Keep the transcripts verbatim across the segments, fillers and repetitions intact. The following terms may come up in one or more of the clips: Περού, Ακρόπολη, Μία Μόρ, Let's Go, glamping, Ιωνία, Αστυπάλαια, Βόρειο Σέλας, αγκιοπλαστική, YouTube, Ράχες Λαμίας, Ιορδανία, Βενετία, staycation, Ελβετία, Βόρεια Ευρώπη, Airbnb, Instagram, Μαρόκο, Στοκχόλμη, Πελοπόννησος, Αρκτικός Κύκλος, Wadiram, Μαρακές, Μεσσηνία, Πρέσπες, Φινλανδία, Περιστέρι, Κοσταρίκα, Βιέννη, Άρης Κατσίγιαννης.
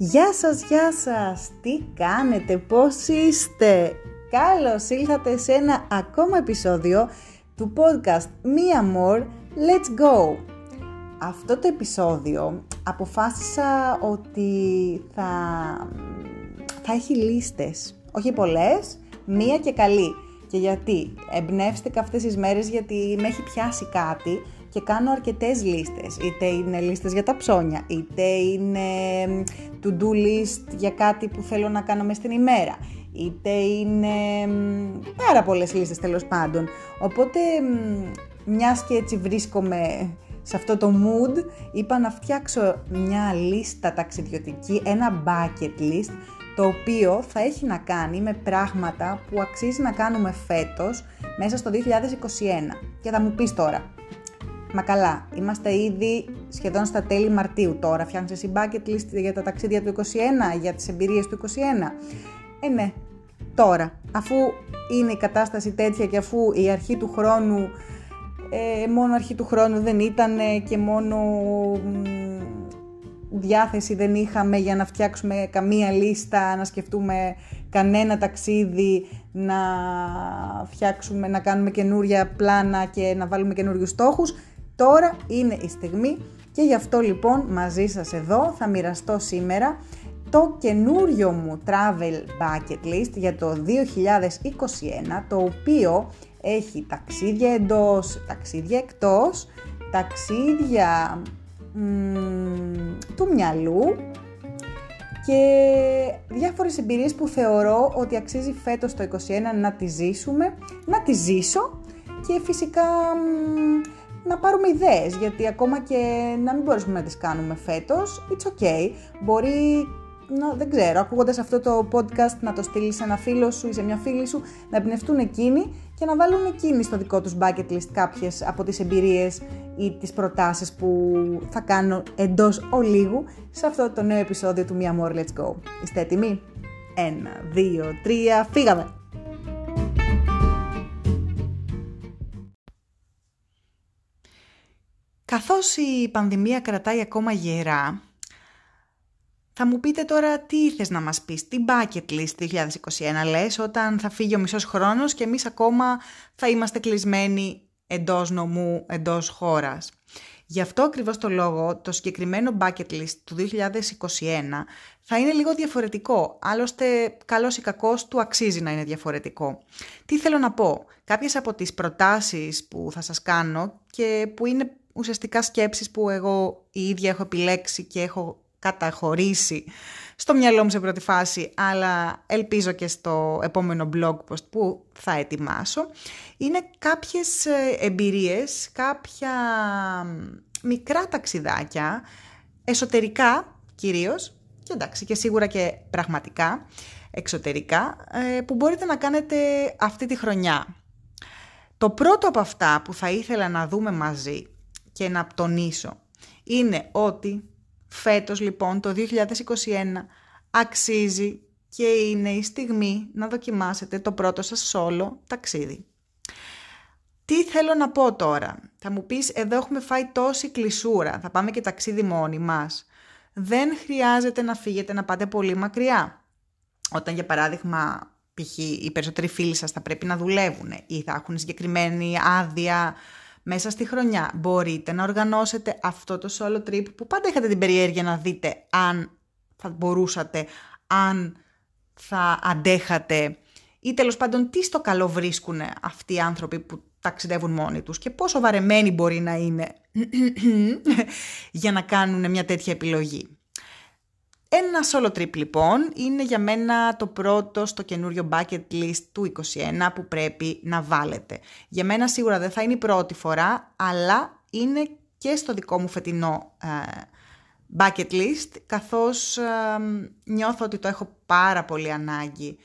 Γεια σας, γεια σας! Τι κάνετε, πώς είστε? Καλώς ήλθατε σε ένα ακόμα επεισόδιο του podcast Μία Μόρ, Let's Go! Αυτό το επεισόδιο αποφάσισα ότι θα, θα έχει λίστες, όχι πολλές, μία και καλή. Και γιατί? Εμπνεύστηκα αυτές τις μέρες γιατί με έχει πιάσει κάτι και κάνω αρκετές λίστες, είτε είναι λίστες για τα ψώνια, είτε είναι to-do list για κάτι που θέλω να κάνω μες στην ημέρα, είτε είναι πάρα πολλές λίστες τέλος πάντων. Οπότε μιας και έτσι βρίσκομαι σε αυτό το mood, είπα να φτιάξω μια λίστα ταξιδιωτική, ένα bucket list, το οποίο θα έχει να κάνει με πράγματα που αξίζει να κάνουμε φέτος μέσα στο δύο χιλιάδες είκοσι ένα. Και θα μου πεις τώρα, μα καλά, είμαστε ήδη σχεδόν στα τέλη Μαρτίου τώρα, φτιάχνεις εσύ bucket list για τα ταξίδια του είκοσι ένα, για τις εμπειρίες του είκοσι ένα. Ε ναι, τώρα, αφού είναι η κατάσταση τέτοια και αφού η αρχή του χρόνου, ε, μόνο αρχή του χρόνου δεν ήταν και μόνο διάθεση δεν είχαμε για να φτιάξουμε καμία λίστα, να σκεφτούμε κανένα ταξίδι, να φτιάξουμε, να κάνουμε καινούρια πλάνα και να βάλουμε καινούριους στόχους. Τώρα είναι η στιγμή και γι' αυτό λοιπόν μαζί σας εδώ θα μοιραστώ σήμερα το καινούριο μου travel bucket list για το δύο χιλιάδες είκοσι ένα, το οποίο έχει ταξίδια εντός, ταξίδια εκτός, ταξίδια του μυαλού και διάφορες εμπειρίες που θεωρώ ότι αξίζει φέτος το είκοσι ένα να τις ζήσουμε, να τις ζήσω και φυσικά να πάρουμε ιδέες, γιατί ακόμα και να μην μπορέσουμε να τις κάνουμε φέτος, it's ok, μπορεί, no, δεν ξέρω, ακούγοντας αυτό το podcast να το στείλεις σε ένα φίλο σου ή σε μια φίλη σου, να εμπνευτούν εκείνοι και να βάλουν εκείνοι στο δικό τους bucket list κάποιες από τις εμπειρίες ή τις προτάσεις που θα κάνω εντός ολίγου σε αυτό το νέο επεισόδιο του Μία Μόρ, Let's Go. Είστε έτοιμοι? Ένα, δύο, τρία, φύγαμε! Καθώς η πανδημία κρατάει ακόμα γερά, θα μου πείτε τώρα τι ήθες να μας πεις, τι bucket list δύο χιλιάδες είκοσι ένα λες, όταν θα φύγει ο μισός χρόνος και εμείς ακόμα θα είμαστε κλεισμένοι εντός νομού, εντός χώρας. Γι' αυτό ακριβώς το λόγο το συγκεκριμένο bucket list του δύο χιλιάδες είκοσι ένα θα είναι λίγο διαφορετικό, άλλωστε καλός ή κακός του αξίζει να είναι διαφορετικό. Τι θέλω να πω, κάποιες από τις προτάσεις που θα σας κάνω και που είναι ουσιαστικά σκέψεις που εγώ η ίδια έχω επιλέξει και έχω καταχωρήσει στο μυαλό μου σε πρώτη φάση, αλλά ελπίζω και στο επόμενο blog post που θα ετοιμάσω, είναι κάποιες εμπειρίες, κάποια μικρά ταξιδάκια, εσωτερικά κυρίως, και εντάξει και σίγουρα και πραγματικά εξωτερικά, που μπορείτε να κάνετε αυτή τη χρονιά. Το πρώτο από αυτά που θα ήθελα να δούμε μαζί και να τονίσω είναι ότι φέτος λοιπόν το δύο χιλιάδες είκοσι ένα αξίζει και είναι η στιγμή να δοκιμάσετε το πρώτο σας solo ταξίδι. Τι θέλω να πω τώρα, θα μου πεις εδώ έχουμε φάει τόση κλεισούρα, θα πάμε και ταξίδι μόνοι μας. Δεν χρειάζεται να φύγετε να πάτε πολύ μακριά. Όταν για παράδειγμα π.χ. οι περισσότεροι φίλοι σας θα πρέπει να δουλεύουν ή θα έχουν συγκεκριμένη άδεια μέσα στη χρονιά, μπορείτε να οργανώσετε αυτό το solo trip που πάντα είχατε την περιέργεια να δείτε αν θα μπορούσατε, αν θα αντέχατε ή τέλος πάντων τι στο καλό βρίσκουν αυτοί οι άνθρωποι που ταξιδεύουν μόνοι τους και πόσο βαρεμένοι μπορεί να είναι για να κάνουν μια τέτοια επιλογή. Ένα solo trip λοιπόν είναι για μένα το πρώτο στο καινούριο bucket list του είκοσι ένα που πρέπει να βάλετε. Για μένα σίγουρα δεν θα είναι η πρώτη φορά, αλλά είναι και στο δικό μου φετινό ε, bucket list, καθώς ε, νιώθω ότι το έχω πάρα πολύ ανάγκη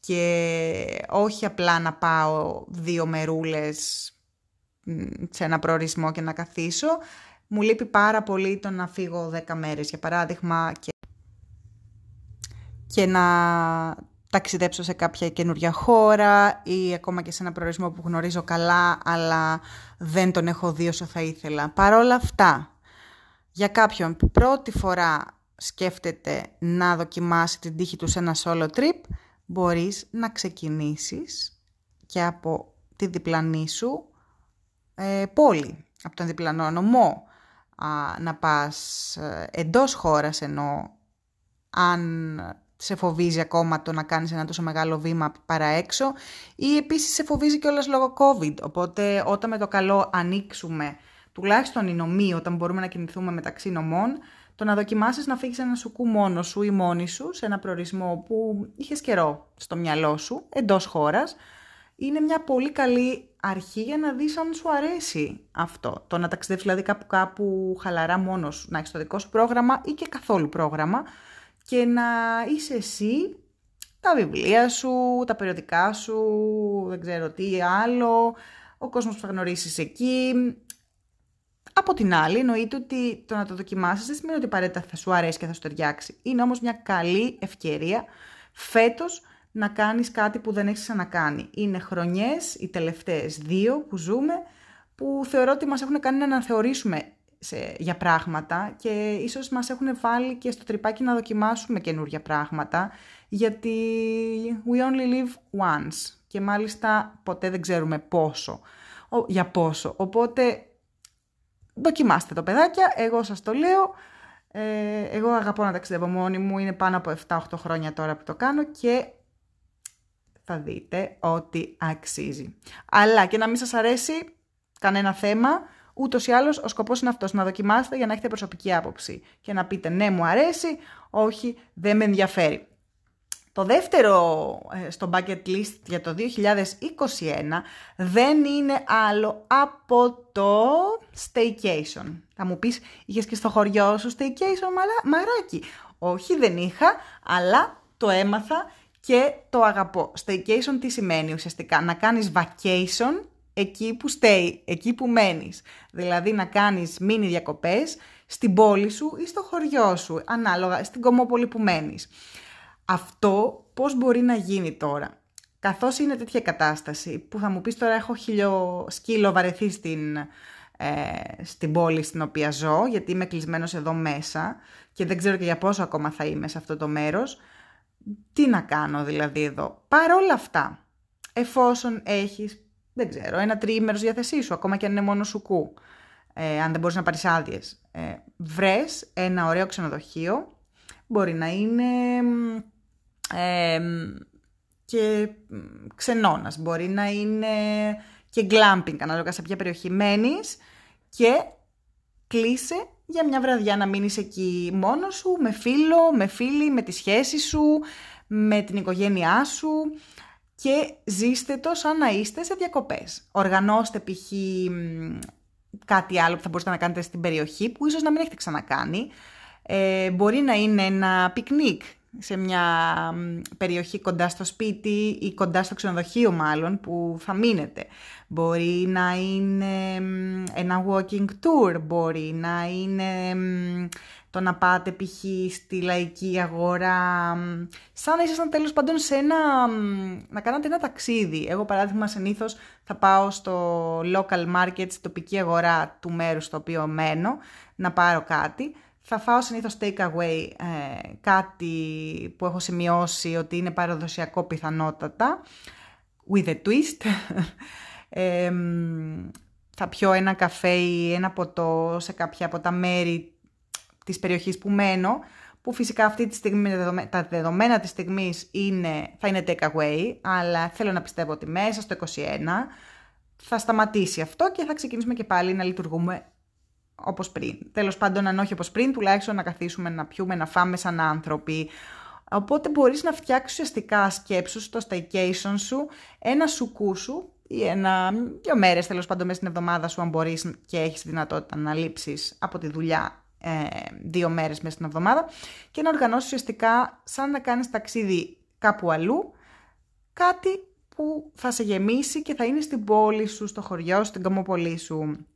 και όχι απλά να πάω δύο μερούλες σε ένα προορισμό και να καθίσω. Μου λείπει πάρα πολύ το να φύγω δέκα μέρες για παράδειγμα και και να ταξιδέψω σε κάποια καινούρια χώρα ή ακόμα και σε ένα προορισμό που γνωρίζω καλά, αλλά δεν τον έχω δει όσο θα ήθελα. Παρ' όλα αυτά, για κάποιον που πρώτη φορά σκέφτεται να δοκιμάσει την τύχη του σε ένα solo trip, μπορείς να ξεκινήσεις και από τη διπλανή σου ε, πόλη, από τον διπλανό νομό, α, να πας εντός χώρας, ενώ αν σε φοβίζει ακόμα το να κάνεις ένα τόσο μεγάλο βήμα παραέξω, ή επίσης σε φοβίζει κιόλας λόγω COVID, οπότε όταν με το καλό ανοίξουμε τουλάχιστον οι νομοί, όταν μπορούμε να κινηθούμε μεταξύ νομών, το να δοκιμάσεις να φύγεις ένα σουκού μόνο σου ή μόνη σου σε ένα προορισμό που είχες καιρό στο μυαλό σου, εντός χώρας, είναι μια πολύ καλή αρχή για να δεις αν σου αρέσει αυτό. Το να ταξιδεύεις δηλαδή κάπου κάπου χαλαρά μόνος, να έχεις το δικό σου πρόγραμμα ή και καθόλου πρόγραμμα και να είσαι εσύ, τα βιβλία σου, τα περιοδικά σου, δεν ξέρω τι άλλο, ο κόσμος που θα γνωρίσεις εκεί. Από την άλλη, εννοείται ότι το να το δοκιμάσεις δεν σημαίνει ότι απαραίτητα θα σου αρέσει και θα σου ταιριάξει. Είναι όμως μια καλή ευκαιρία φέτος να κάνεις κάτι που δεν έχεις ξανακάνει. Είναι χρονιές, οι τελευταίες δύο που ζούμε, που θεωρώ ότι μας έχουν κάνει να αναθεωρήσουμε σε, για πράγματα και ίσως μας έχουν βάλει και στο τρυπάκι να δοκιμάσουμε καινούργια πράγματα, γιατί we only live once και μάλιστα ποτέ δεν ξέρουμε πόσο, για πόσο. Οπότε δοκιμάστε το, παιδάκια, εγώ σας το λέω. Ε, εγώ αγαπώ να ταξιδεύω μόνη μου, είναι πάνω από εφτά οχτώ χρόνια τώρα που το κάνω και θα δείτε ότι αξίζει. Αλλά και να μην σας αρέσει κανένα θέμα, ούτως ή άλλως ο σκοπός είναι αυτός, να δοκιμάσετε για να έχετε προσωπική άποψη και να πείτε ναι μου αρέσει, όχι δεν με ενδιαφέρει. Το δεύτερο στο bucket list για το δύο χιλιάδες είκοσι ένα δεν είναι άλλο από το staycation. Θα μου πεις, είχες και στο χωριό σου staycation, μαράκι? Όχι, δεν είχα, αλλά το έμαθα και το αγαπώ. Staycation τι σημαίνει ουσιαστικά? Να κάνεις vacation εκεί που stay, εκεί που μένεις. Δηλαδή να κάνεις μίνι διακοπές στην πόλη σου ή στο χωριό σου, ανάλογα στην κομμόπολη που μένεις. Αυτό πώς μπορεί να γίνει τώρα? Καθώς είναι τέτοια κατάσταση που θα μου πεις τώρα έχω χιλιο σκύλο βαρεθεί στην, ε, στην πόλη στην οποία ζω, γιατί είμαι κλεισμένος εδώ μέσα και δεν ξέρω και για πόσο ακόμα θα είμαι σε αυτό το μέρος. Τι να κάνω δηλαδή εδώ? Παρόλα αυτά, εφόσον έχεις, δεν ξέρω, ένα τριήμερος διαθεσή σου, ακόμα και αν είναι μόνο σουκού, ε, αν δεν μπορείς να πάρεις άδειες, ε, βρες ένα ωραίο ξενοδοχείο. Μπορεί να είναι ε, και ξενώνας, μπορεί να είναι και glamping, ανάλογα σε ποια περιοχή μένεις, και κλείσε για μια βραδιά να μείνεις εκεί μόνος σου, με φίλο, με φίλη, με τη σχέση σου, με την οικογένειά σου και ζήστε το σαν να είστε σε διακοπές. Οργανώστε π.χ. κάτι άλλο που θα μπορούσατε να κάνετε στην περιοχή που ίσως να μην έχετε ξανακάνει. Ε, μπορεί να είναι ένα πικνίκ σε μια περιοχή κοντά στο σπίτι ή κοντά στο ξενοδοχείο μάλλον που θα μείνετε. Μπορεί να είναι ένα walking tour, μπορεί να είναι το να πάτε π.χ. στη λαϊκή αγορά, σαν να ήσασταν τέλος πάντων σε ένα, να κάνατε ένα ταξίδι. Εγώ παράδειγμα συνήθως θα πάω στο local market, στην τοπική αγορά του μέρους στο οποίο μένω, να πάρω κάτι. Θα φάω συνήθως take away, ε, κάτι που έχω σημειώσει ότι είναι παραδοσιακό πιθανότατα, with a twist. ε, θα πιω ένα καφέ ή ένα ποτό σε κάποια από τα μέρη της περιοχής που μένω, που φυσικά αυτή τη στιγμή, τα δεδομένα της στιγμής είναι, θα είναι take away, αλλά θέλω να πιστεύω ότι μέσα στο είκοσι ένα θα σταματήσει αυτό και θα ξεκινήσουμε και πάλι να λειτουργούμε όπως πριν. Τέλος πάντων, αν όχι όπως πριν, τουλάχιστον να καθίσουμε, να πιούμε, να φάμε σαν άνθρωποι. Οπότε μπορείς να φτιάξεις ουσιαστικά, σκέψου στο staycation σου ένα σουκού σου ή ένα, δύο μέρες τέλος πάντων μέσα στην εβδομάδα σου, αν μπορείς και έχεις δυνατότητα να λείψεις από τη δουλειά ε, δύο μέρες μέσα στην εβδομάδα, και να οργανώσεις ουσιαστικά σαν να κάνεις ταξίδι κάπου αλλού, κάτι που θα σε γεμίσει και θα είναι στην πόλη σου, στο χωριό σου, στην κομμόπολη σου.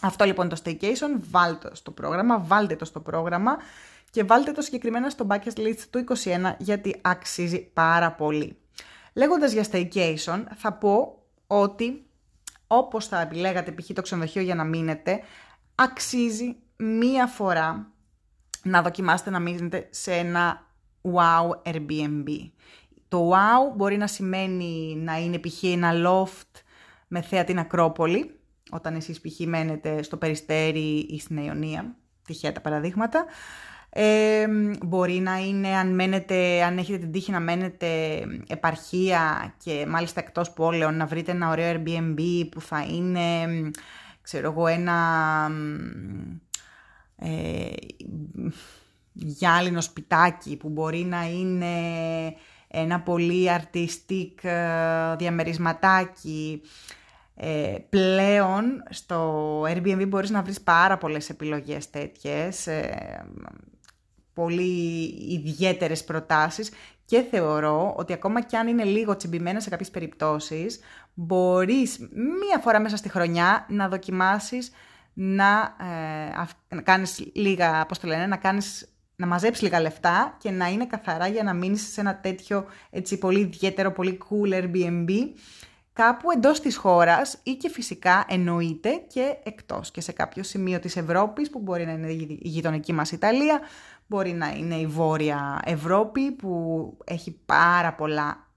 Αυτό λοιπόν το staycation, βάλτε το στο πρόγραμμα, βάλτε το στο πρόγραμμα και βάλτε το συγκεκριμένα στο bucket list του είκοσι ένα, γιατί αξίζει πάρα πολύ. Λέγοντας για staycation, θα πω ότι όπως θα επιλέγατε π.χ. το ξενοδοχείο για να μείνετε, αξίζει μία φορά να δοκιμάσετε να μείνετε σε ένα wow Airbnb. Το wow μπορεί να σημαίνει να είναι π.χ. ένα loft με θέα την Ακρόπολη, όταν εσείς π.χ. μένετε στο Περιστέρι ή στην Ιωνία, τυχαία τα παραδείγματα. Ε, μπορεί να είναι αν, μένετε, αν έχετε την τύχη να μένετε επαρχία και μάλιστα εκτός πόλεων, να βρείτε ένα ωραίο Airbnb που θα είναι, ξέρω εγώ, ένα ε, γυάλινο σπιτάκι που μπορεί να είναι ένα πολύ αρτιστικ διαμερισματάκι. Ε, πλέον στο Airbnb μπορείς να βρεις πάρα πολλές επιλογές τέτοιες, ε, πολύ ιδιαίτερες προτάσεις, και θεωρώ ότι ακόμα κι αν είναι λίγο τσιμπημένα σε κάποιες περιπτώσεις, μπορείς μία φορά μέσα στη χρονιά να δοκιμάσεις να, ε, να κάνεις λίγα, πώς το λένε, να κάνεις... να μαζέψεις λίγα λεφτά και να είναι καθαρά για να μείνεις σε ένα τέτοιο έτσι, πολύ ιδιαίτερο, πολύ cool Airbnb κάπου εντός της χώρας ή και φυσικά εννοείται και εκτός και σε κάποιο σημείο της Ευρώπης που μπορεί να είναι η γειτονική μας Ιταλία, μπορεί να είναι η Βόρεια Ευρώπη που έχει πάρα πολλά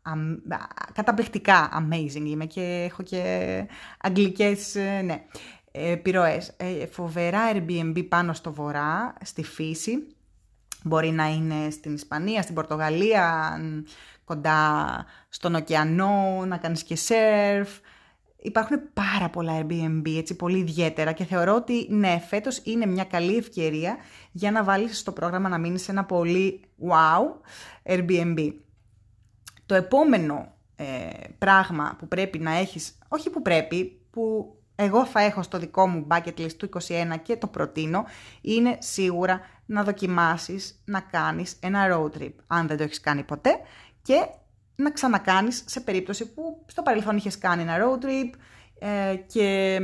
καταπληκτικά amazing, είμαι και έχω και αγγλικές, ναι, επιρροές, φοβερά Airbnb πάνω στο βορρά, στη φύση. Μπορεί να είναι στην Ισπανία, στην Πορτογαλία, κοντά στον ωκεανό, να κάνεις και σερφ. Υπάρχουν πάρα πολλά Airbnb, έτσι, πολύ ιδιαίτερα και θεωρώ ότι ναι, φέτος είναι μια καλή ευκαιρία για να βάλεις στο πρόγραμμα να μείνεις σε ένα πολύ wow Airbnb. Το επόμενο ε, πράγμα που πρέπει να έχεις, όχι που πρέπει, που εγώ θα έχω στο δικό μου bucket list του είκοσι ένα και το προτείνω, είναι σίγουρα να δοκιμάσεις να κάνεις ένα road trip, αν δεν το έχεις κάνει ποτέ, και να ξανακάνεις σε περίπτωση που στο παρελθόν είχες κάνει ένα road trip ε, και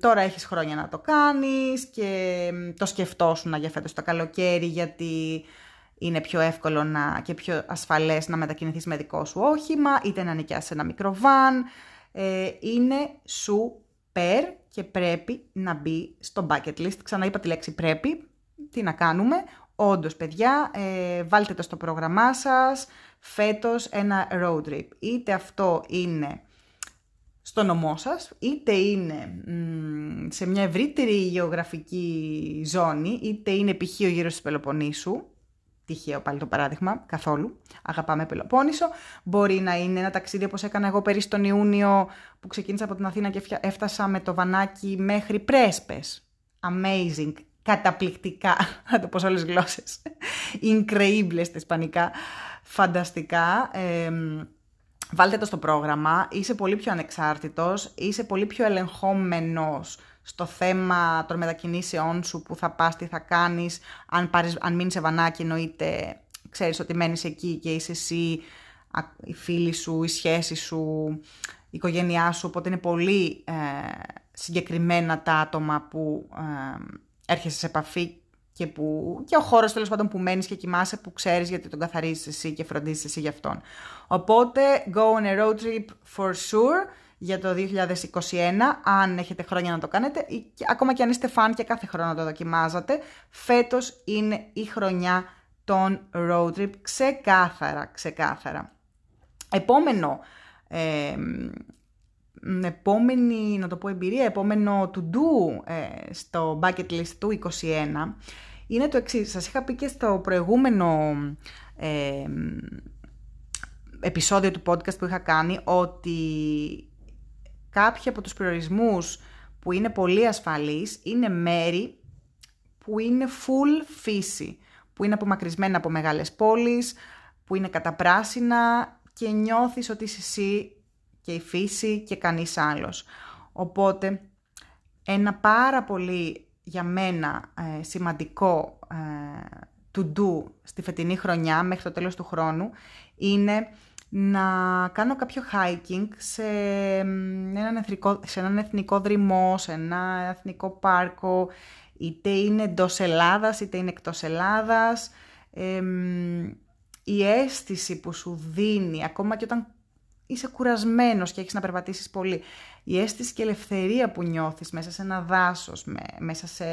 τώρα έχεις χρόνια να το κάνεις και το σκεφτόσουν για φέτος το καλοκαίρι γιατί είναι πιο εύκολο να, και πιο ασφαλές να μετακινηθείς με δικό σου όχημα, είτε να νοικιάσεις ένα μικρό βαν. Ε, είναι σου και πρέπει να μπει στο bucket list. Ξαναείπα τη λέξη πρέπει, τι να κάνουμε. Όντως παιδιά, ε, βάλτε το στο πρόγραμμά σας, φέτος ένα road trip. Είτε αυτό είναι στο νομό σας, είτε είναι μ, σε μια ευρύτερη γεωγραφική ζώνη, είτε είναι π.χ. ο γύρος της Πελοποννήσου, τυχαίο πάλι το παράδειγμα, καθόλου, αγαπάμε Πελοπόννησο. Μπορεί να είναι ένα ταξίδι όπως έκανα εγώ πέρυσι τον Ιούνιο, που ξεκίνησα από την Αθήνα και έφτασα με το βανάκι μέχρι Πρέσπες. Amazing, καταπληκτικά, θα το πω σε όλες τις γλώσσες, increíble στα ισπανικά, φανταστικά. Ε, βάλτε το στο πρόγραμμα, είσαι πολύ πιο ανεξάρτητος, είσαι πολύ πιο ελεγχόμενος στο θέμα των μετακινήσεών σου, που θα πας, τι θα κάνεις, αν, πάρεις, αν μείνεις σε βανάκι εννοείται, ξέρεις ότι μένεις εκεί και είσαι εσύ, οι φίλοι σου, η σχέση σου, η οικογένειά σου, οπότε είναι πολύ ε, συγκεκριμένα τα άτομα που ε, έρχεσαι σε επαφή και, που, και ο χώρος τέλος πάντων που μένεις και κοιμάσαι, που ξέρεις γιατί τον καθαρίζεις εσύ και φροντίζεις εσύ γι' αυτόν. Οπότε, go on a road trip for sure, για το δύο χιλιάδες είκοσι ένα, αν έχετε χρόνια να το κάνετε, ή, ακόμα και αν είστε φαν και κάθε χρόνο το δοκιμάζατε, φέτος είναι η χρονιά των road trip, ξεκάθαρα, ξεκάθαρα. Επόμενο, ε, επόμενη, να το πω εμπειρία, επόμενο to do ε, στο bucket list του είκοσι ένα, είναι το εξής. Σας είχα πει και στο προηγούμενο ε, επεισόδιο του podcast που είχα κάνει, ότι κάποιοι από τους προορισμούς που είναι πολύ ασφαλείς είναι μέρη που είναι full φύση, που είναι απομακρυσμένα από μεγάλες πόλεις, που είναι καταπράσινα και νιώθεις ότι είσαι εσύ και η φύση και κανείς άλλος. Οπότε ένα πάρα πολύ για μένα ε, σημαντικό ε, to do στη φετινή χρονιά μέχρι το τέλος του χρόνου είναι να κάνω κάποιο hiking σε έναν εθνικό, σε έναν εθνικό δρυμό, σε ένα εθνικό πάρκο, είτε είναι εντός Ελλάδας, είτε είναι εκτός Ελλάδας. Ε, η αίσθηση που σου δίνει, ακόμα και όταν είσαι κουρασμένος και έχεις να περπατήσεις πολύ, η αίσθηση και ελευθερία που νιώθεις μέσα σε ένα δάσος, μέσα σε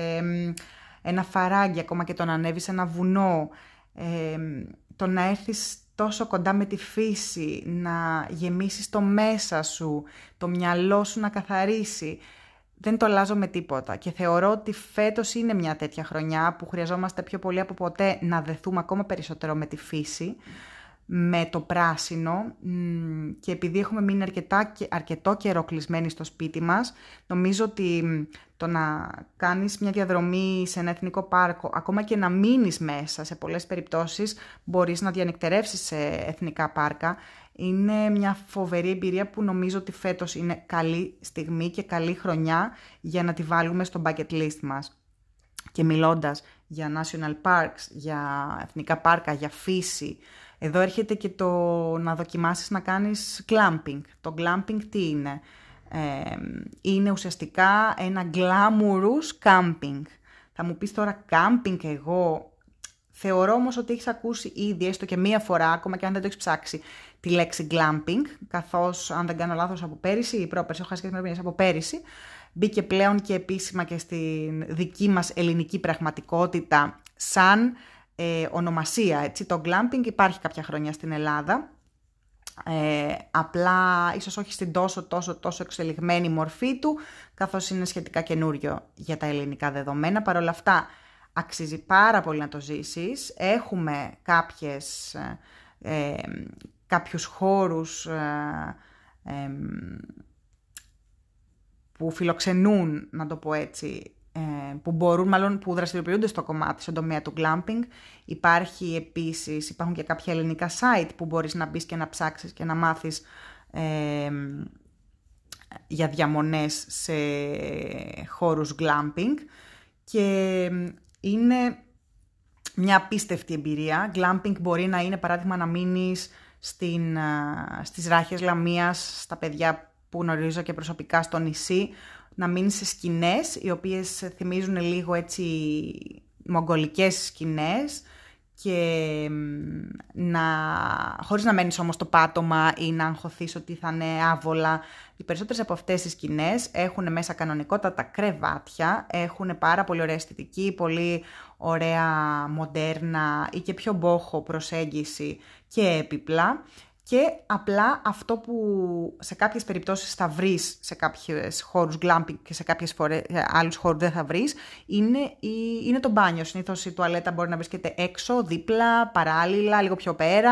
ένα φαράγγι, ακόμα και το να ανέβεις σε ένα βουνό, ε, το να έρθεις τόσο κοντά με τη φύση, να γεμίσεις το μέσα σου, το μυαλό σου να καθαρίσει. Δεν το αλλάζω με τίποτα και θεωρώ ότι φέτος είναι μια τέτοια χρονιά που χρειαζόμαστε πιο πολύ από ποτέ να δεθούμε ακόμα περισσότερο με τη φύση, με το πράσινο, και επειδή έχουμε μείνει αρκετά, αρκετό καιρό κλεισμένοι στο σπίτι μας, νομίζω ότι το να κάνεις μια διαδρομή σε ένα εθνικό πάρκο, ακόμα και να μείνεις μέσα, σε πολλές περιπτώσεις μπορείς να διανυκτερεύσεις σε εθνικά πάρκα, είναι μια φοβερή εμπειρία που νομίζω ότι φέτος είναι καλή στιγμή και καλή χρονιά για να τη βάλουμε στο bucket list μας. Και μιλώντας για national parks, για εθνικά πάρκα, για φύση, εδώ έρχεται και το να δοκιμάσεις να κάνεις glamping. Το glamping τι είναι? Ε, είναι ουσιαστικά ένα glamorous camping. Θα μου πεις τώρα camping εγώ. Θεωρώ όμως ότι έχεις ακούσει ήδη, έστω και μία φορά, ακόμα και αν δεν το έχεις ψάξει, τη λέξη glamping, καθώς, αν δεν κάνω λάθος, από πέρυσι, ή πρόπερσι, έχω χάσει και τις ημερομηνίες, από πέρυσι, μπήκε πλέον και επίσημα και στην δική μας ελληνική πραγματικότητα σαν ε, ονομασία, έτσι. Το glamping υπάρχει κάποια χρόνια στην Ελλάδα, ε, απλά ίσως όχι στην τόσο, τόσο, τόσο εξελιγμένη μορφή του, καθώς είναι σχετικά καινούριο για τα ελληνικά δεδομένα. Παρ' όλα αυτά, αξίζει πάρα πολύ να το ζήσεις. Έχουμε κάποιες, ε, κάποιους χώρους ε, ε, που φιλοξενούν, να το πω έτσι, ε, που μπορούν, μάλλον που δραστηριοποιούνται στο κομμάτι, στον τομέα του glamping. Υπάρχει επίσης, υπάρχουν και κάποια ελληνικά site που μπορείς να μπεις και να ψάξεις και να μάθεις ε, για διαμονές σε χώρους glamping. Και είναι μια απίστευτη εμπειρία. Glamping μπορεί να είναι, παράδειγμα, να μείνεις στην, στις Ράχες Λαμίας, στα παιδιά που γνωρίζω και προσωπικά στο νησί, να μείνεις σε σκηνές, οι οποίες θυμίζουν λίγο έτσι μογγολικές σκηνές, και να, χωρίς να μένεις όμως το πάτωμα ή να αγχωθείς ότι θα είναι άβολα. Οι περισσότερες από αυτές τις σκηνές έχουν μέσα κανονικότατα κρεβάτια, έχουν πάρα πολύ ωραία αισθητική, πολύ ωραία μοντέρνα ή και πιο μπόχο προσέγγιση και έπιπλα, και απλά αυτό που σε κάποιες περιπτώσεις θα βρεις σε κάποιες χώρους glamping και σε κάποιες φορές, σε άλλους χώρους δεν θα βρεις, είναι, η, είναι το μπάνιο. Συνήθως η τουαλέτα μπορεί να βρίσκεται έξω, δίπλα, παράλληλα, λίγο πιο πέρα,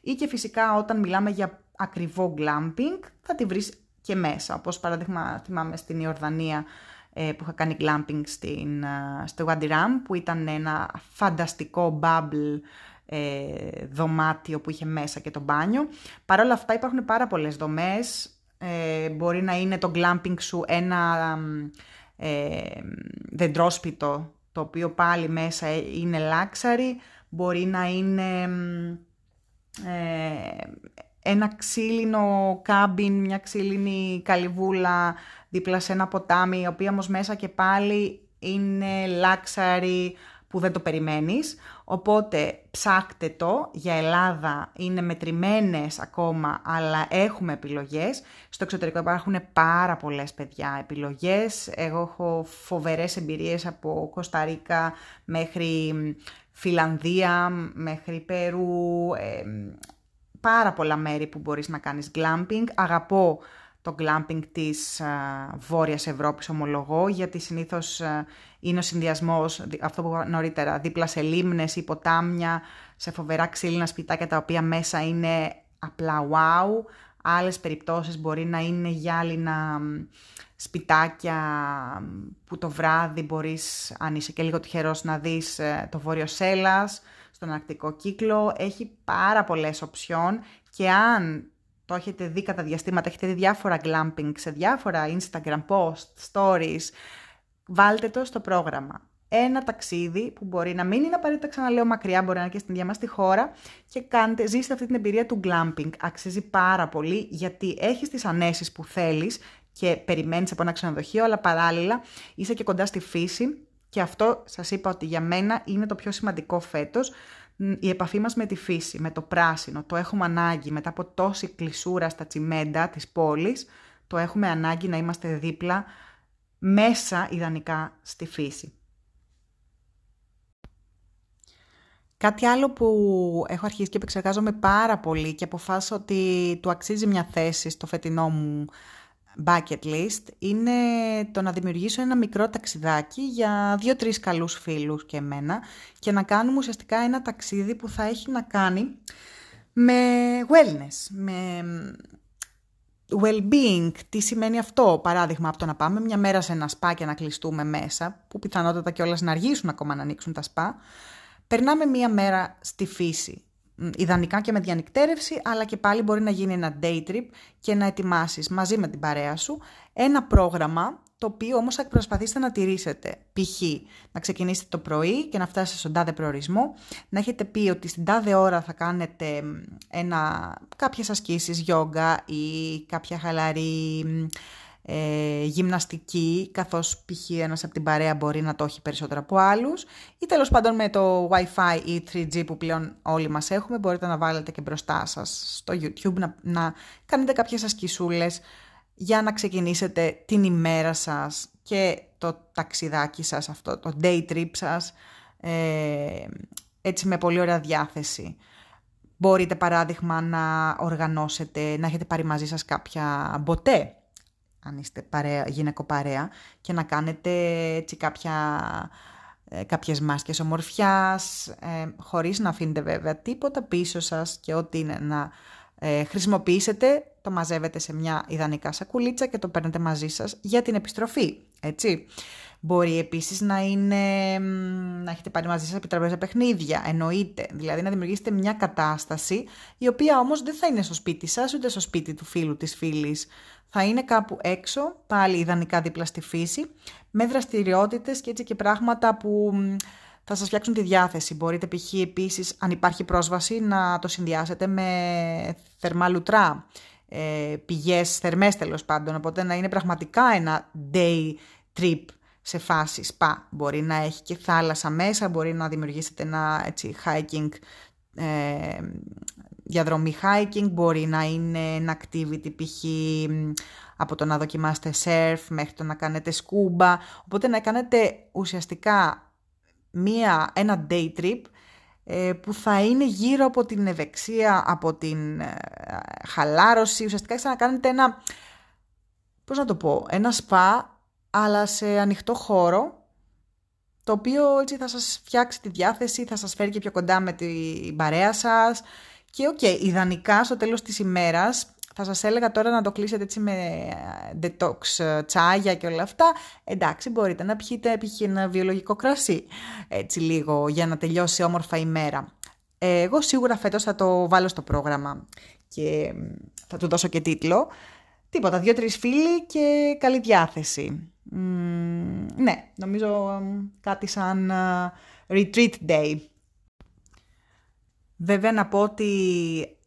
ή και φυσικά όταν μιλάμε για ακριβό glamping θα τη βρεις και μέσα, όπως παράδειγμα θυμάμαι στην Ιορδανία που είχα κάνει glamping στην, στο Wadiram, που ήταν ένα φανταστικό bubble δωμάτιο που είχε μέσα και το μπάνιο. Παρ' όλα αυτά υπάρχουν πάρα πολλές δομές. Ε, μπορεί να είναι το glamping σου ένα ε, δεντρόσπιτο, το οποίο πάλι μέσα είναι λάξαρι. Μπορεί να είναι ε, ένα ξύλινο κάμπιν, μια ξύλινη καλυβούλα δίπλα σε ένα ποτάμι, η οποία όμως μέσα και πάλι είναι λάξαρι, που δεν το περιμένεις. Οπότε ψάχτε το. Για Ελλάδα είναι μετρημένες ακόμα, αλλά έχουμε επιλογές. Στο εξωτερικό υπάρχουν πάρα πολλές, παιδιά, επιλογές. Εγώ έχω φοβερές εμπειρίες από Κοσταρίκα μέχρι Φινλανδία, μέχρι Περού. Ε, πάρα πολλά μέρη που μπορείς να κάνεις glamping. Αγαπώ το glamping της α, Βόρειας Ευρώπης, ομολογώ, γιατί συνήθως α, είναι ο συνδυασμός, αυτό που είπα νωρίτερα, δίπλα σε λίμνες ή ποτάμια, σε φοβερά ξύλινα σπιτάκια τα οποία μέσα είναι απλά wow. Άλλες περιπτώσεις μπορεί να είναι γυάλινα σπιτάκια που το βράδυ μπορείς, αν είσαι και λίγο τυχερός, να δεις το Βόρειο Σέλας, στον Αρκτικό Κύκλο. Έχει πάρα πολλές οψιών, και αν το έχετε δει κατά διαστήματα, έχετε δει διάφορα glamping σε διάφορα Instagram post, stories, βάλτε το στο πρόγραμμα. Ένα ταξίδι που μπορεί να μην είναι απαραίτητα, ξαναλέω, μακριά, μπορεί να είναι και στην ίδια μας τη χώρα, και κάντε, ζήστε αυτή την εμπειρία του glamping. Αξίζει πάρα πολύ, γιατί έχεις τις ανέσεις που θέλεις και περιμένεις από ένα ξενοδοχείο, αλλά παράλληλα είσαι και κοντά στη φύση, και αυτό σας είπα ότι για μένα είναι το πιο σημαντικό φέτος. Η επαφή μας με τη φύση, με το πράσινο, το έχουμε ανάγκη. Μετά από τόση κλεισούρα στα τσιμέντα της πόλης, το έχουμε ανάγκη να είμαστε δίπλα, μέσα ιδανικά στη φύση. Κάτι άλλο που έχω αρχίσει και επεξεργάζομαι πάρα πολύ και αποφάσισα ότι του αξίζει μια θέση στο φετινό μου bucket list είναι το να δημιουργήσω ένα μικρό ταξιδάκι για δύο-τρεις καλούς φίλους και εμένα και να κάνουμε ουσιαστικά ένα ταξίδι που θα έχει να κάνει με wellness, με well-being. Τι σημαίνει αυτό, παράδειγμα, από το να πάμε μια μέρα σε ένα σπα και να κλειστούμε μέσα, που πιθανότατα κιόλας να αργήσουν ακόμα να ανοίξουν τα σπα. Περνάμε μία μέρα στη φύση, ιδανικά και με διανυκτέρευση, αλλά και πάλι μπορεί να γίνει ένα day trip και να ετοιμάσεις μαζί με την παρέα σου ένα πρόγραμμα, το οποίο όμως θα προσπαθήσετε να τηρήσετε. Π.χ. να ξεκινήσετε το πρωί και να φτάσετε στον τάδε προορισμό, να έχετε πει ότι στην τάδε ώρα θα κάνετε ένα, κάποιες ασκήσεις γιόγκα ή κάποια χαλαρή Ε, γυμναστική, καθώς π.χ. ένας από την παρέα μπορεί να το έχει περισσότερο από άλλους, ή τέλος πάντων με το Wi-Fi ή τρία τζι που πλέον όλοι μας έχουμε μπορείτε να βάλετε και μπροστά σας στο YouTube να, να κάνετε κάποιες ασκησούλες για να ξεκινήσετε την ημέρα σας και το ταξιδάκι σας αυτό, το day trip σας ε, έτσι με πολύ ωραία διάθεση. Μπορείτε παράδειγμα να οργανώσετε, να έχετε πάρει μαζί σας κάποια μποτέ αν είστε παρέα, γυναικοπαρέα, και να κάνετε έτσι κάποια, κάποιες μάσκες ομορφιάς, ε, χωρίς να αφήνετε βέβαια τίποτα πίσω σας και ό,τι είναι να ε, χρησιμοποιήσετε, το μαζεύετε σε μια ιδανικά σακουλίτσα και το παίρνετε μαζί σας για την επιστροφή, έτσι. Μπορεί επίσης να είναι, να έχετε πάρει μαζί σας επιτραπέζια παιχνίδια, εννοείται. Δηλαδή να δημιουργήσετε μια κατάσταση, η οποία όμως δεν θα είναι στο σπίτι σας, ούτε στο σπίτι του φίλου, της φίλης. Θα είναι κάπου έξω, πάλι ιδανικά δίπλα στη φύση, με δραστηριότητες και έτσι και πράγματα που θα σας φτιάξουν τη διάθεση. Μπορείτε π.χ. επίσης, αν υπάρχει πρόσβαση, να το συνδυάσετε με θερμά λουτρά, πηγές θερμές τέλος πάντων, οπότε να είναι πραγματικά ένα day trip. Σε φάση σπα, μπορεί να έχει και θάλασσα μέσα, μπορεί να δημιουργήσετε ένα έτσι, hiking, ε, διαδρομή hiking, μπορεί να είναι ένα activity π.χ. από το να δοκιμάσετε surf μέχρι το να κάνετε σκούμπα, οπότε να κάνετε ουσιαστικά μία, ένα day trip ε, που θα είναι γύρω από την ευεξία, από την ε, χαλάρωση, ουσιαστικά έχετε να κάνετε ένα, πώς να το πω, ένα σπα, αλλά σε ανοιχτό χώρο, το οποίο έτσι θα σας φτιάξει τη διάθεση, θα σας φέρει και πιο κοντά με την παρέα σας. Και οκ, okay, ιδανικά στο τέλος της ημέρας, θα σας έλεγα τώρα να το κλείσετε έτσι με detox τσάγια και όλα αυτά. Εντάξει, μπορείτε να πιείτε π.χ. ένα βιολογικό κρασί, έτσι λίγο, για να τελειώσει όμορφα η μέρα. Εγώ σίγουρα φέτος θα το βάλω στο πρόγραμμα και θα του δώσω και τίτλο. Τίποτα, δύο-τρεις φίλοι και καλή διάθεση. Mm, ναι, νομίζω κάτι σαν uh, retreat day. Βέβαια να πω ότι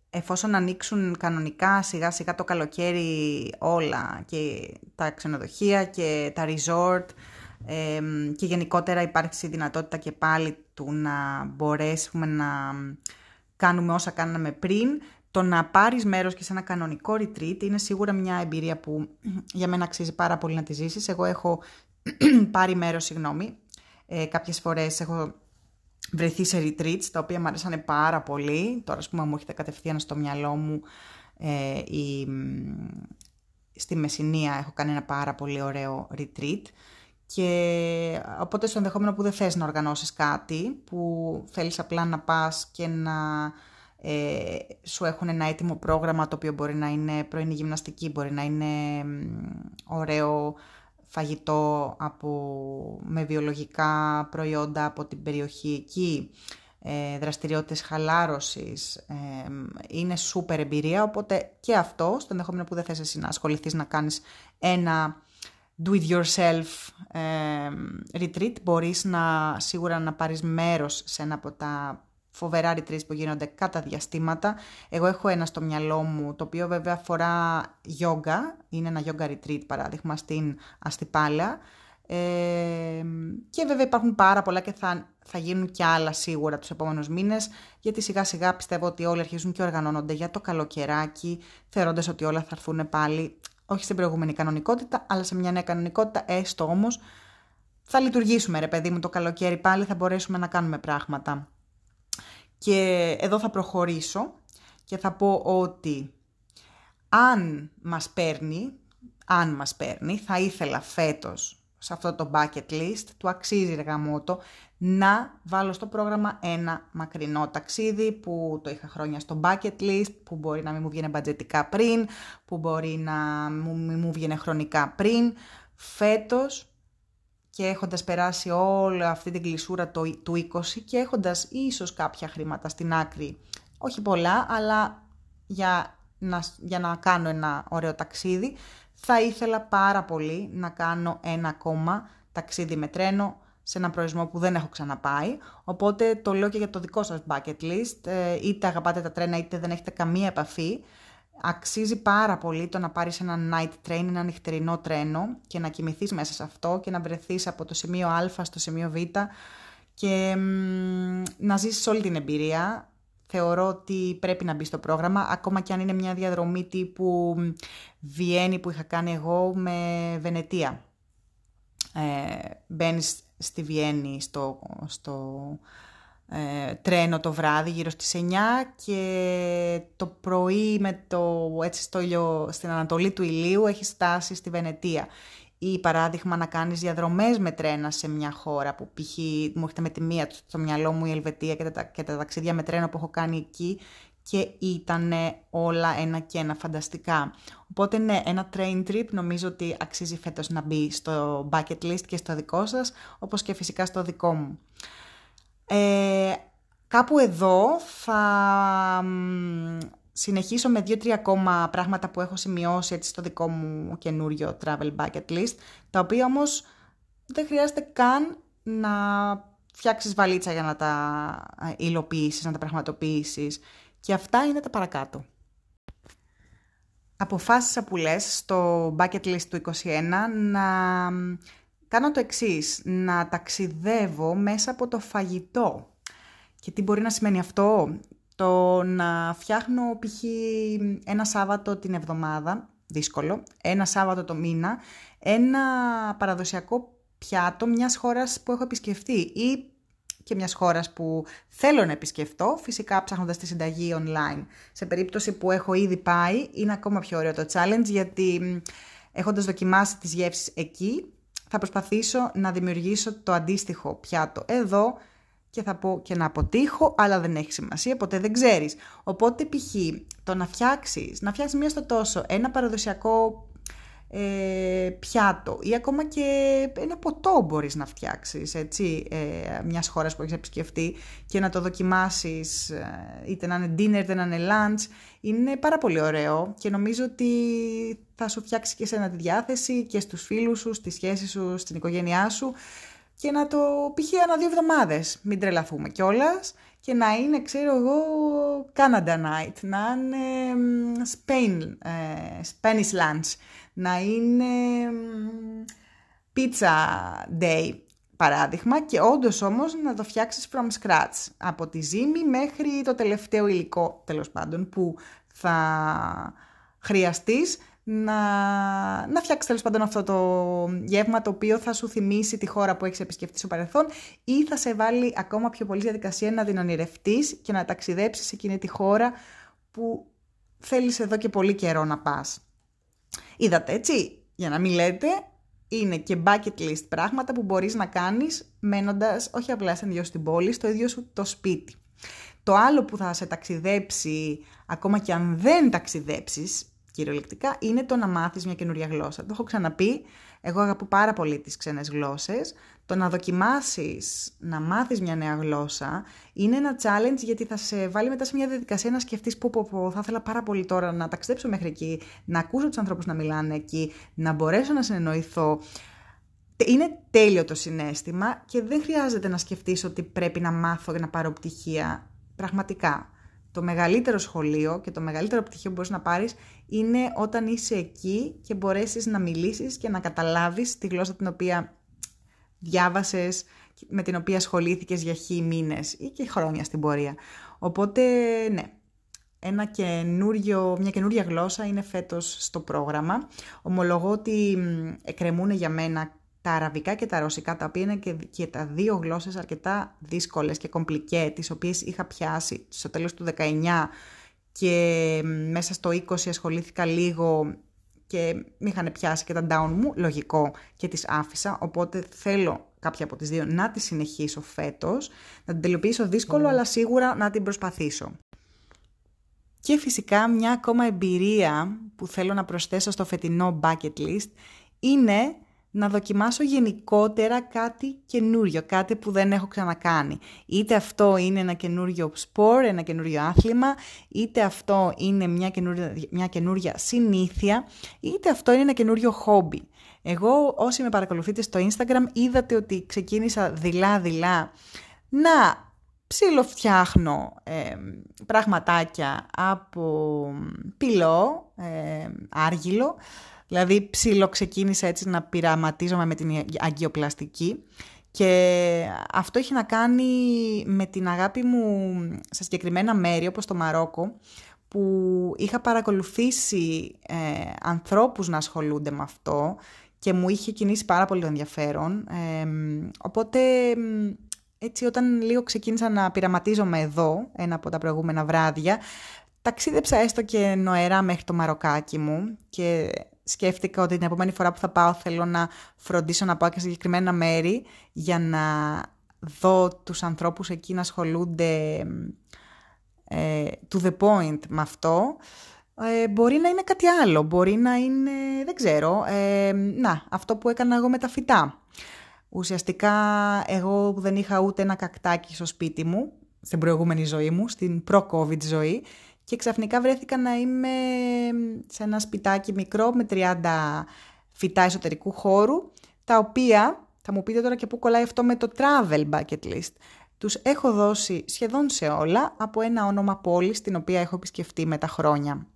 εφόσον ανοίξουν κανονικά σιγά σιγά το καλοκαίρι όλα και τα ξενοδοχεία και τα resort ε, και γενικότερα υπάρχει η δυνατότητα και πάλι του να μπορέσουμε να κάνουμε όσα κάναμε πριν, το να πάρεις μέρος και σε ένα κανονικό retreat είναι σίγουρα μια εμπειρία που για μένα αξίζει πάρα πολύ να τη ζήσεις. Εγώ έχω πάρει μέρος, συγγνώμη, ε, κάποιες φορές έχω βρεθεί σε retreats, τα οποία μου αρέσανε πάρα πολύ. Τώρα, ας πούμε, μου έχετε κατευθείαν στο μυαλό μου ε, η, στη Μεσσηνία έχω κάνει ένα πάρα πολύ ωραίο retreat. Και οπότε στο ενδεχόμενο που δεν θες να οργανώσεις κάτι, που θέλεις απλά να πας και να... Ε, σου έχουν ένα έτοιμο πρόγραμμα, το οποίο μπορεί να είναι πρωινή γυμναστική, μπορεί να είναι ωραίο φαγητό από, με βιολογικά προϊόντα από την περιοχή εκεί, ε, δραστηριότητες χαλάρωσης, ε, είναι σούπερ εμπειρία, οπότε και αυτό στο ενδεχόμενο που δεν θες εσύ να ασχοληθείς να κάνεις ένα do it yourself ε, retreat, μπορείς να, σίγουρα να πάρεις μέρος σε ένα από τα φοβερά retreats που γίνονται κατά διαστήματα. Εγώ έχω ένα στο μυαλό μου, το οποίο βέβαια αφορά γιόγκα, είναι ένα γιόγκα retreat παράδειγμα στην Αστυπάλαια. Ε, και βέβαια υπάρχουν πάρα πολλά και θα, θα γίνουν και άλλα σίγουρα τους επόμενους μήνες, γιατί σιγά σιγά πιστεύω ότι όλοι αρχίζουν και οργανώνονται για το καλοκαιράκι, θεωρώντας ότι όλα θα έρθουν πάλι, όχι στην προηγούμενη κανονικότητα, αλλά σε μια νέα κανονικότητα, έστω όμως θα λειτουργήσουμε ρε παιδί μου το καλοκαίρι πάλι, θα μπορέσουμε να κάνουμε πράγματα. Και εδώ θα προχωρήσω και θα πω ότι αν μας παίρνει, αν μας παίρνει, θα ήθελα φέτος σε αυτό το bucket list, του αξίζει ρε γαμώτο, να βάλω στο πρόγραμμα ένα μακρινό ταξίδι που το είχα χρόνια στο bucket list, που μπορεί να μην μου βγαίνει μπατζετικά πριν, που μπορεί να μην μου βγαίνει χρονικά πριν. Φέτος, και έχοντας περάσει όλη αυτή την κλεισούρα του είκοσι και έχοντας ίσως κάποια χρήματα στην άκρη, όχι πολλά, αλλά για να, για να κάνω ένα ωραίο ταξίδι, θα ήθελα πάρα πολύ να κάνω ένα ακόμα ταξίδι με τρένο σε ένα προορισμό που δεν έχω ξαναπάει. Οπότε το λέω και για το δικό σας bucket list, είτε αγαπάτε τα τρένα είτε δεν έχετε καμία επαφή. Αξίζει πάρα πολύ το να πάρεις ένα night train, ένα νυχτερινό τρένο και να κοιμηθείς μέσα σε αυτό και να βρεθείς από το σημείο Α στο σημείο Β και μ, να ζήσεις όλη την εμπειρία. Θεωρώ ότι πρέπει να μπει στο πρόγραμμα, ακόμα και αν είναι μια διαδρομή τύπου Βιέννη που είχα κάνει εγώ με Βενετία. Ε, μπαίνεις στη Βιέννη στο, στο ε, τρένο το βράδυ γύρω στις εννιά και το πρωί με το, έτσι στο ήλιο, στην ανατολή του ηλίου έχεις φτάσει στη Βενετία. Ή παράδειγμα να κάνεις διαδρομές με τρένα σε μια χώρα που π.χ. μου έρχεται με τη μία στο μυαλό μου η Ελβετία και τα, και τα ταξίδια με τρένο που έχω κάνει εκεί και ήταν όλα ένα και ένα φανταστικά. Οπότε ναι, ένα train trip νομίζω ότι αξίζει φέτος να μπει στο bucket list και στο δικό σας, όπως και φυσικά στο δικό μου. Ε, κάπου εδώ θα συνεχίσω με δύο τρία ακόμα πράγματα που έχω σημειώσει έτσι στο δικό μου καινούριο travel bucket list, τα οποία όμως δεν χρειάζεται καν να φτιάξεις βαλίτσα για να τα υλοποιήσεις, να τα πραγματοποιήσεις. Και αυτά είναι τα παρακάτω. Αποφάσισα που λες στο bucket list του είκοσι ένα να κάνω το εξής, να ταξιδεύω μέσα από το φαγητό. Και τι μπορεί να σημαίνει αυτό? Το να φτιάχνω π.χ. ένα Σάββατο την εβδομάδα, δύσκολο, ένα Σάββατο το μήνα, ένα παραδοσιακό πιάτο μιας χώρας που έχω επισκεφτεί ή και μιας χώρας που θέλω να επισκεφτώ, φυσικά ψάχνοντας τη συνταγή online. Σε περίπτωση που έχω ήδη πάει, είναι ακόμα πιο ωραίο το challenge, γιατί έχοντας δοκιμάσει τις γεύσεις εκεί, θα προσπαθήσω να δημιουργήσω το αντίστοιχο πιάτο εδώ, και θα πω και να αποτύχω, αλλά δεν έχει σημασία, ποτέ δεν ξέρεις. Οπότε π.χ. το να φτιάξεις, να φτιάξεις μία στο τόσο, ένα παραδοσιακό ε, πιάτο ή ακόμα και ένα ποτό μπορείς να φτιάξεις, έτσι, ε, μιας χώρας που έχεις επισκεφτεί και να το δοκιμάσεις, είτε να είναι dinner, είτε να είναι lunch, είναι πάρα πολύ ωραίο και νομίζω ότι θα σου φτιάξει και σένα τη διάθεση και στους φίλους σου, στις σχέσεις σου, στην οικογένειά σου. Και να το π.χ. ανά δύο εβδομάδες, μην τρελαθούμε κιόλας, και να είναι, ξέρω εγώ, Canada night, να είναι Spain, Spanish lunch, να είναι pizza day, παράδειγμα, και όντως όμως να το φτιάξεις from scratch, από τη ζύμη μέχρι το τελευταίο υλικό, τέλος πάντων, που θα χρειαστείς, να, να φτιάξεις τέλος πάντων αυτό το γεύμα το οποίο θα σου θυμίσει τη χώρα που έχεις επισκεφτεί στο παρελθόν ή θα σε βάλει ακόμα πιο πολύ διαδικασία να την ονειρευτείς και να ταξιδέψεις σε εκείνη τη χώρα που θέλεις εδώ και πολύ καιρό να πας. Είδατε, έτσι, για να μην λέτε, είναι και bucket list πράγματα που μπορείς να κάνεις μένοντας όχι απλά στον ίδιο στην πόλη, στο ίδιο σου το σπίτι. Το άλλο που θα σε ταξιδέψει, ακόμα και αν δεν ταξιδέψεις, κυριολεκτικά, είναι το να μάθεις μια καινούρια γλώσσα. Το έχω ξαναπεί, εγώ αγαπώ πάρα πολύ τις ξένες γλώσσες. Το να δοκιμάσεις να μάθεις μια νέα γλώσσα είναι ένα challenge, γιατί θα σε βάλει μετά σε μια διαδικασία να σκεφτείς πω, πω, πω, θα ήθελα πάρα πολύ τώρα να ταξιδέψω μέχρι εκεί, να ακούσω τους ανθρώπους να μιλάνε εκεί, να μπορέσω να συνεννοηθώ. Είναι τέλειο το συναίσθημα και δεν χρειάζεται να σκεφτείς ότι πρέπει να μάθω και να πάρω πτυχία. Πραγματικά. Το μεγαλύτερο σχολείο και το μεγαλύτερο πτυχίο που μπορείς να πάρεις είναι όταν είσαι εκεί και μπορέσεις να μιλήσεις και να καταλάβεις τη γλώσσα την οποία διάβασες, με την οποία ασχολήθηκες για χι μήνες ή και χρόνια στην πορεία. Οπότε, ναι, ένα καινούριο, μια καινούρια γλώσσα είναι φέτος στο πρόγραμμα. Ομολογώ ότι εκκρεμούν για μένα τα αραβικά και τα ρωσικά, τα οποία είναι και, και τα δύο γλώσσες αρκετά δύσκολες και κομπλικέ, τις οποίες είχα πιάσει στο τέλος του δεκαεννιά και μέσα στο είκοσι ασχολήθηκα λίγο και με είχαν πιάσει και τα down μου, λογικό, και τις άφησα, οπότε θέλω κάποια από τις δύο να τις συνεχίσω φέτος, να την τελειοποιήσω δύσκολο, mm. αλλά σίγουρα να την προσπαθήσω. Και φυσικά μια ακόμα εμπειρία που θέλω να προσθέσω στο φετινό bucket list είναι να δοκιμάσω γενικότερα κάτι καινούριο, κάτι που δεν έχω ξανακάνει. Είτε αυτό είναι ένα καινούριο σπορ, ένα καινούριο άθλημα, είτε αυτό είναι μια καινούρια, μια καινούρια συνήθεια, είτε αυτό είναι ένα καινούριο χόμπι. Εγώ, όσοι με παρακολουθείτε στο Instagram, είδατε ότι ξεκίνησα δειλά-δειλά να ψιλοφτιάχνω ε, πραγματάκια από πυλό, ε, άργυλο, δηλαδή ψιλοξεκίνησα έτσι να πειραματίζομαι με την αγκιοπλαστική και αυτό έχει να κάνει με την αγάπη μου σε συγκεκριμένα μέρη όπως το Μαρόκο, που είχα παρακολουθήσει ε, ανθρώπους να ασχολούνται με αυτό και μου είχε κινήσει πάρα πολύ το ενδιαφέρον, ε, οπότε... Έτσι, όταν λίγο ξεκίνησα να πειραματίζομαι εδώ, ένα από τα προηγούμενα βράδια, ταξίδεψα έστω και νοερά μέχρι το μαροκάκι μου και σκέφτηκα ότι την επόμενη φορά που θα πάω θέλω να φροντίσω να πάω και σε συγκεκριμένα μέρη για να δω τους ανθρώπους εκεί να ασχολούνται ε, to the point με αυτό. Ε, μπορεί να είναι κάτι άλλο, μπορεί να είναι, δεν ξέρω, ε, να, αυτό που έκανα εγώ με τα φυτά. Ουσιαστικά εγώ που δεν είχα ούτε ένα κακτάκι στο σπίτι μου, στην προηγούμενη ζωή μου, στην προ-COVID ζωή, και ξαφνικά βρέθηκα να είμαι σε ένα σπιτάκι μικρό με τριάντα φυτά εσωτερικού χώρου, τα οποία, θα μου πείτε τώρα και πού κολλάει αυτό με το travel bucket list, τους έχω δώσει σχεδόν σε όλα από ένα όνομα πόλης την οποία έχω επισκεφτεί με τα χρόνια.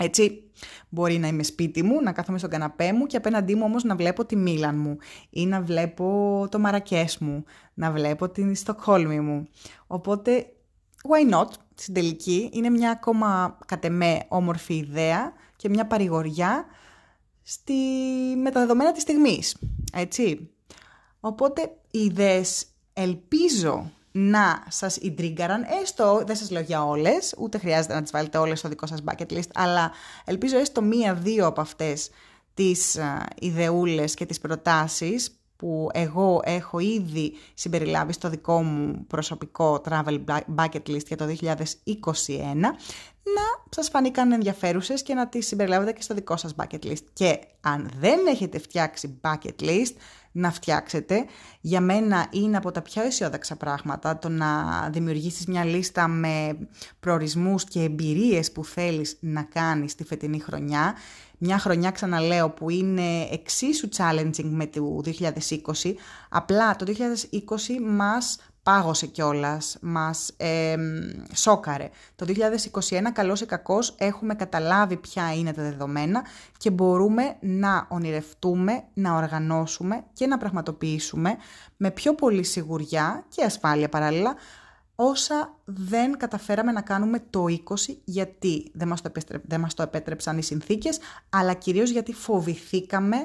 Έτσι, μπορεί να είμαι σπίτι μου, να κάθομαι στον καναπέ μου και απέναντί μου όμως να βλέπω τη Μίλαν μου ή να βλέπω το Μαρακές μου, να βλέπω την Στοκχόλμη μου. Οπότε, why not, στην τελική, είναι μια ακόμα κατ' εμέ όμορφη ιδέα και μια παρηγοριά στη... με τα δεδομένα της στιγμής, έτσι. Οπότε, οι ιδέες ελπίζω να σας ιντρίγκαραν, έστω δεν σας λέω για όλες, ούτε χρειάζεται να τις βάλετε όλες στο δικό σας bucket list, αλλά ελπίζω έστω μία-δύο από αυτές τις ιδεούλες και τις προτάσεις που εγώ έχω ήδη συμπεριλάβει στο δικό μου προσωπικό travel bucket list για το δύο χιλιάδες είκοσι ένα, να σας φανήκαν ενδιαφέρουσες και να τις συμπεριλάβετε και στο δικό σας bucket list. Και αν δεν έχετε φτιάξει bucket list, να φτιάξετε. Για μένα είναι από τα πιο αισιόδοξα πράγματα το να δημιουργήσεις μια λίστα με προορισμούς και εμπειρίες που θέλεις να κάνεις τη φετινή χρονιά. Μια χρονιά, ξαναλέω, που είναι εξίσου challenging με το δύο χιλιάδες είκοσι, απλά το δύο χιλιάδες είκοσι μας πάγωσε κιόλας, μας ε, σόκαρε. Το δύο χιλιάδες είκοσι ένα, καλώς ή κακώς, έχουμε καταλάβει ποια είναι τα δεδομένα και μπορούμε να ονειρευτούμε, να οργανώσουμε και να πραγματοποιήσουμε με πιο πολύ σιγουριά και ασφάλεια παράλληλα, όσα δεν καταφέραμε να κάνουμε το είκοσι, γιατί δεν μας το, επέστρε... δεν μας το επέτρεψαν οι συνθήκες, αλλά κυρίως γιατί φοβηθήκαμε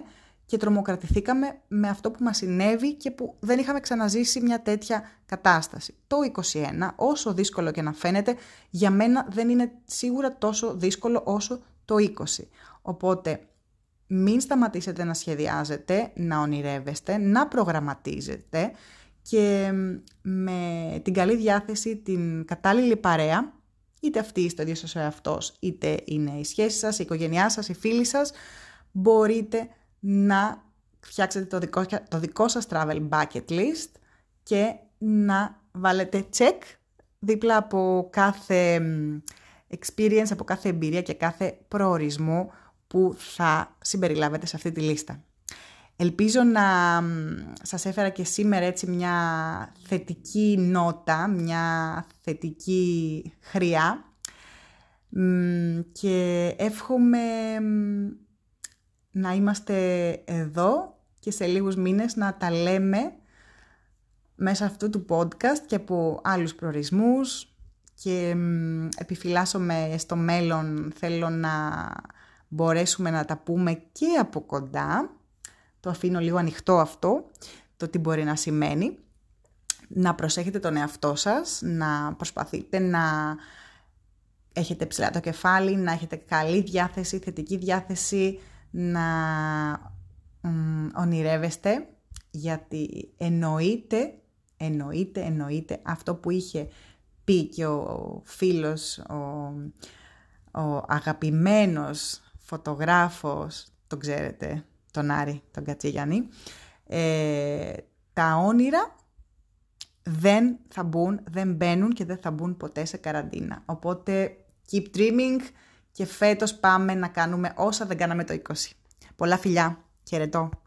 και τρομοκρατηθήκαμε με αυτό που μας συνέβη και που δεν είχαμε ξαναζήσει μια τέτοια κατάσταση. Το είκοσι ένα, όσο δύσκολο και να φαίνεται, για μένα δεν είναι σίγουρα τόσο δύσκολο όσο το είκοσι. Οπότε μην σταματήσετε να σχεδιάζετε, να ονειρεύεστε, να προγραμματίζετε και με την καλή διάθεση, την κατάλληλη παρέα, είτε αυτή είστε ο ίδιος ο εαυτός, είτε είναι η σχέση σας, η οικογένειά σας, οι φίλοι σας, μπορείτε να φτιάξετε το δικό, το δικό σας travel bucket list και να βάλετε check δίπλα από κάθε experience, από κάθε εμπειρία και κάθε προορισμό που θα συμπεριλάβετε σε αυτή τη λίστα. Ελπίζω να σας έφερα και σήμερα έτσι μια θετική νότα, μια θετική χρειά και εύχομαι να είμαστε εδώ και σε λίγους μήνες να τα λέμε μέσα αυτού του podcast και από άλλους προορισμούς και επιφυλάσσομαι στο μέλλον, θέλω να μπορέσουμε να τα πούμε και από κοντά. Το αφήνω λίγο ανοιχτό αυτό, το τι μπορεί να σημαίνει. Να προσέχετε τον εαυτό σας, να προσπαθείτε να έχετε ψηλά το κεφάλι, να έχετε καλή διάθεση, θετική διάθεση, να μ, ονειρεύεστε, γιατί εννοείται, εννοείται, εννοείται αυτό που είχε πει και ο φίλος, ο, ο αγαπημένος φωτογράφος, τον ξέρετε, τον Άρη, τον Κατσίγιαννη, ε, τα όνειρα δεν θα μπουν, δεν μπαίνουν και δεν θα μπουν ποτέ σε καραντίνα. Οπότε keep dreaming και φέτος πάμε να κάνουμε όσα δεν κάναμε το είκοσι. Πολλά φιλιά, χαιρετώ.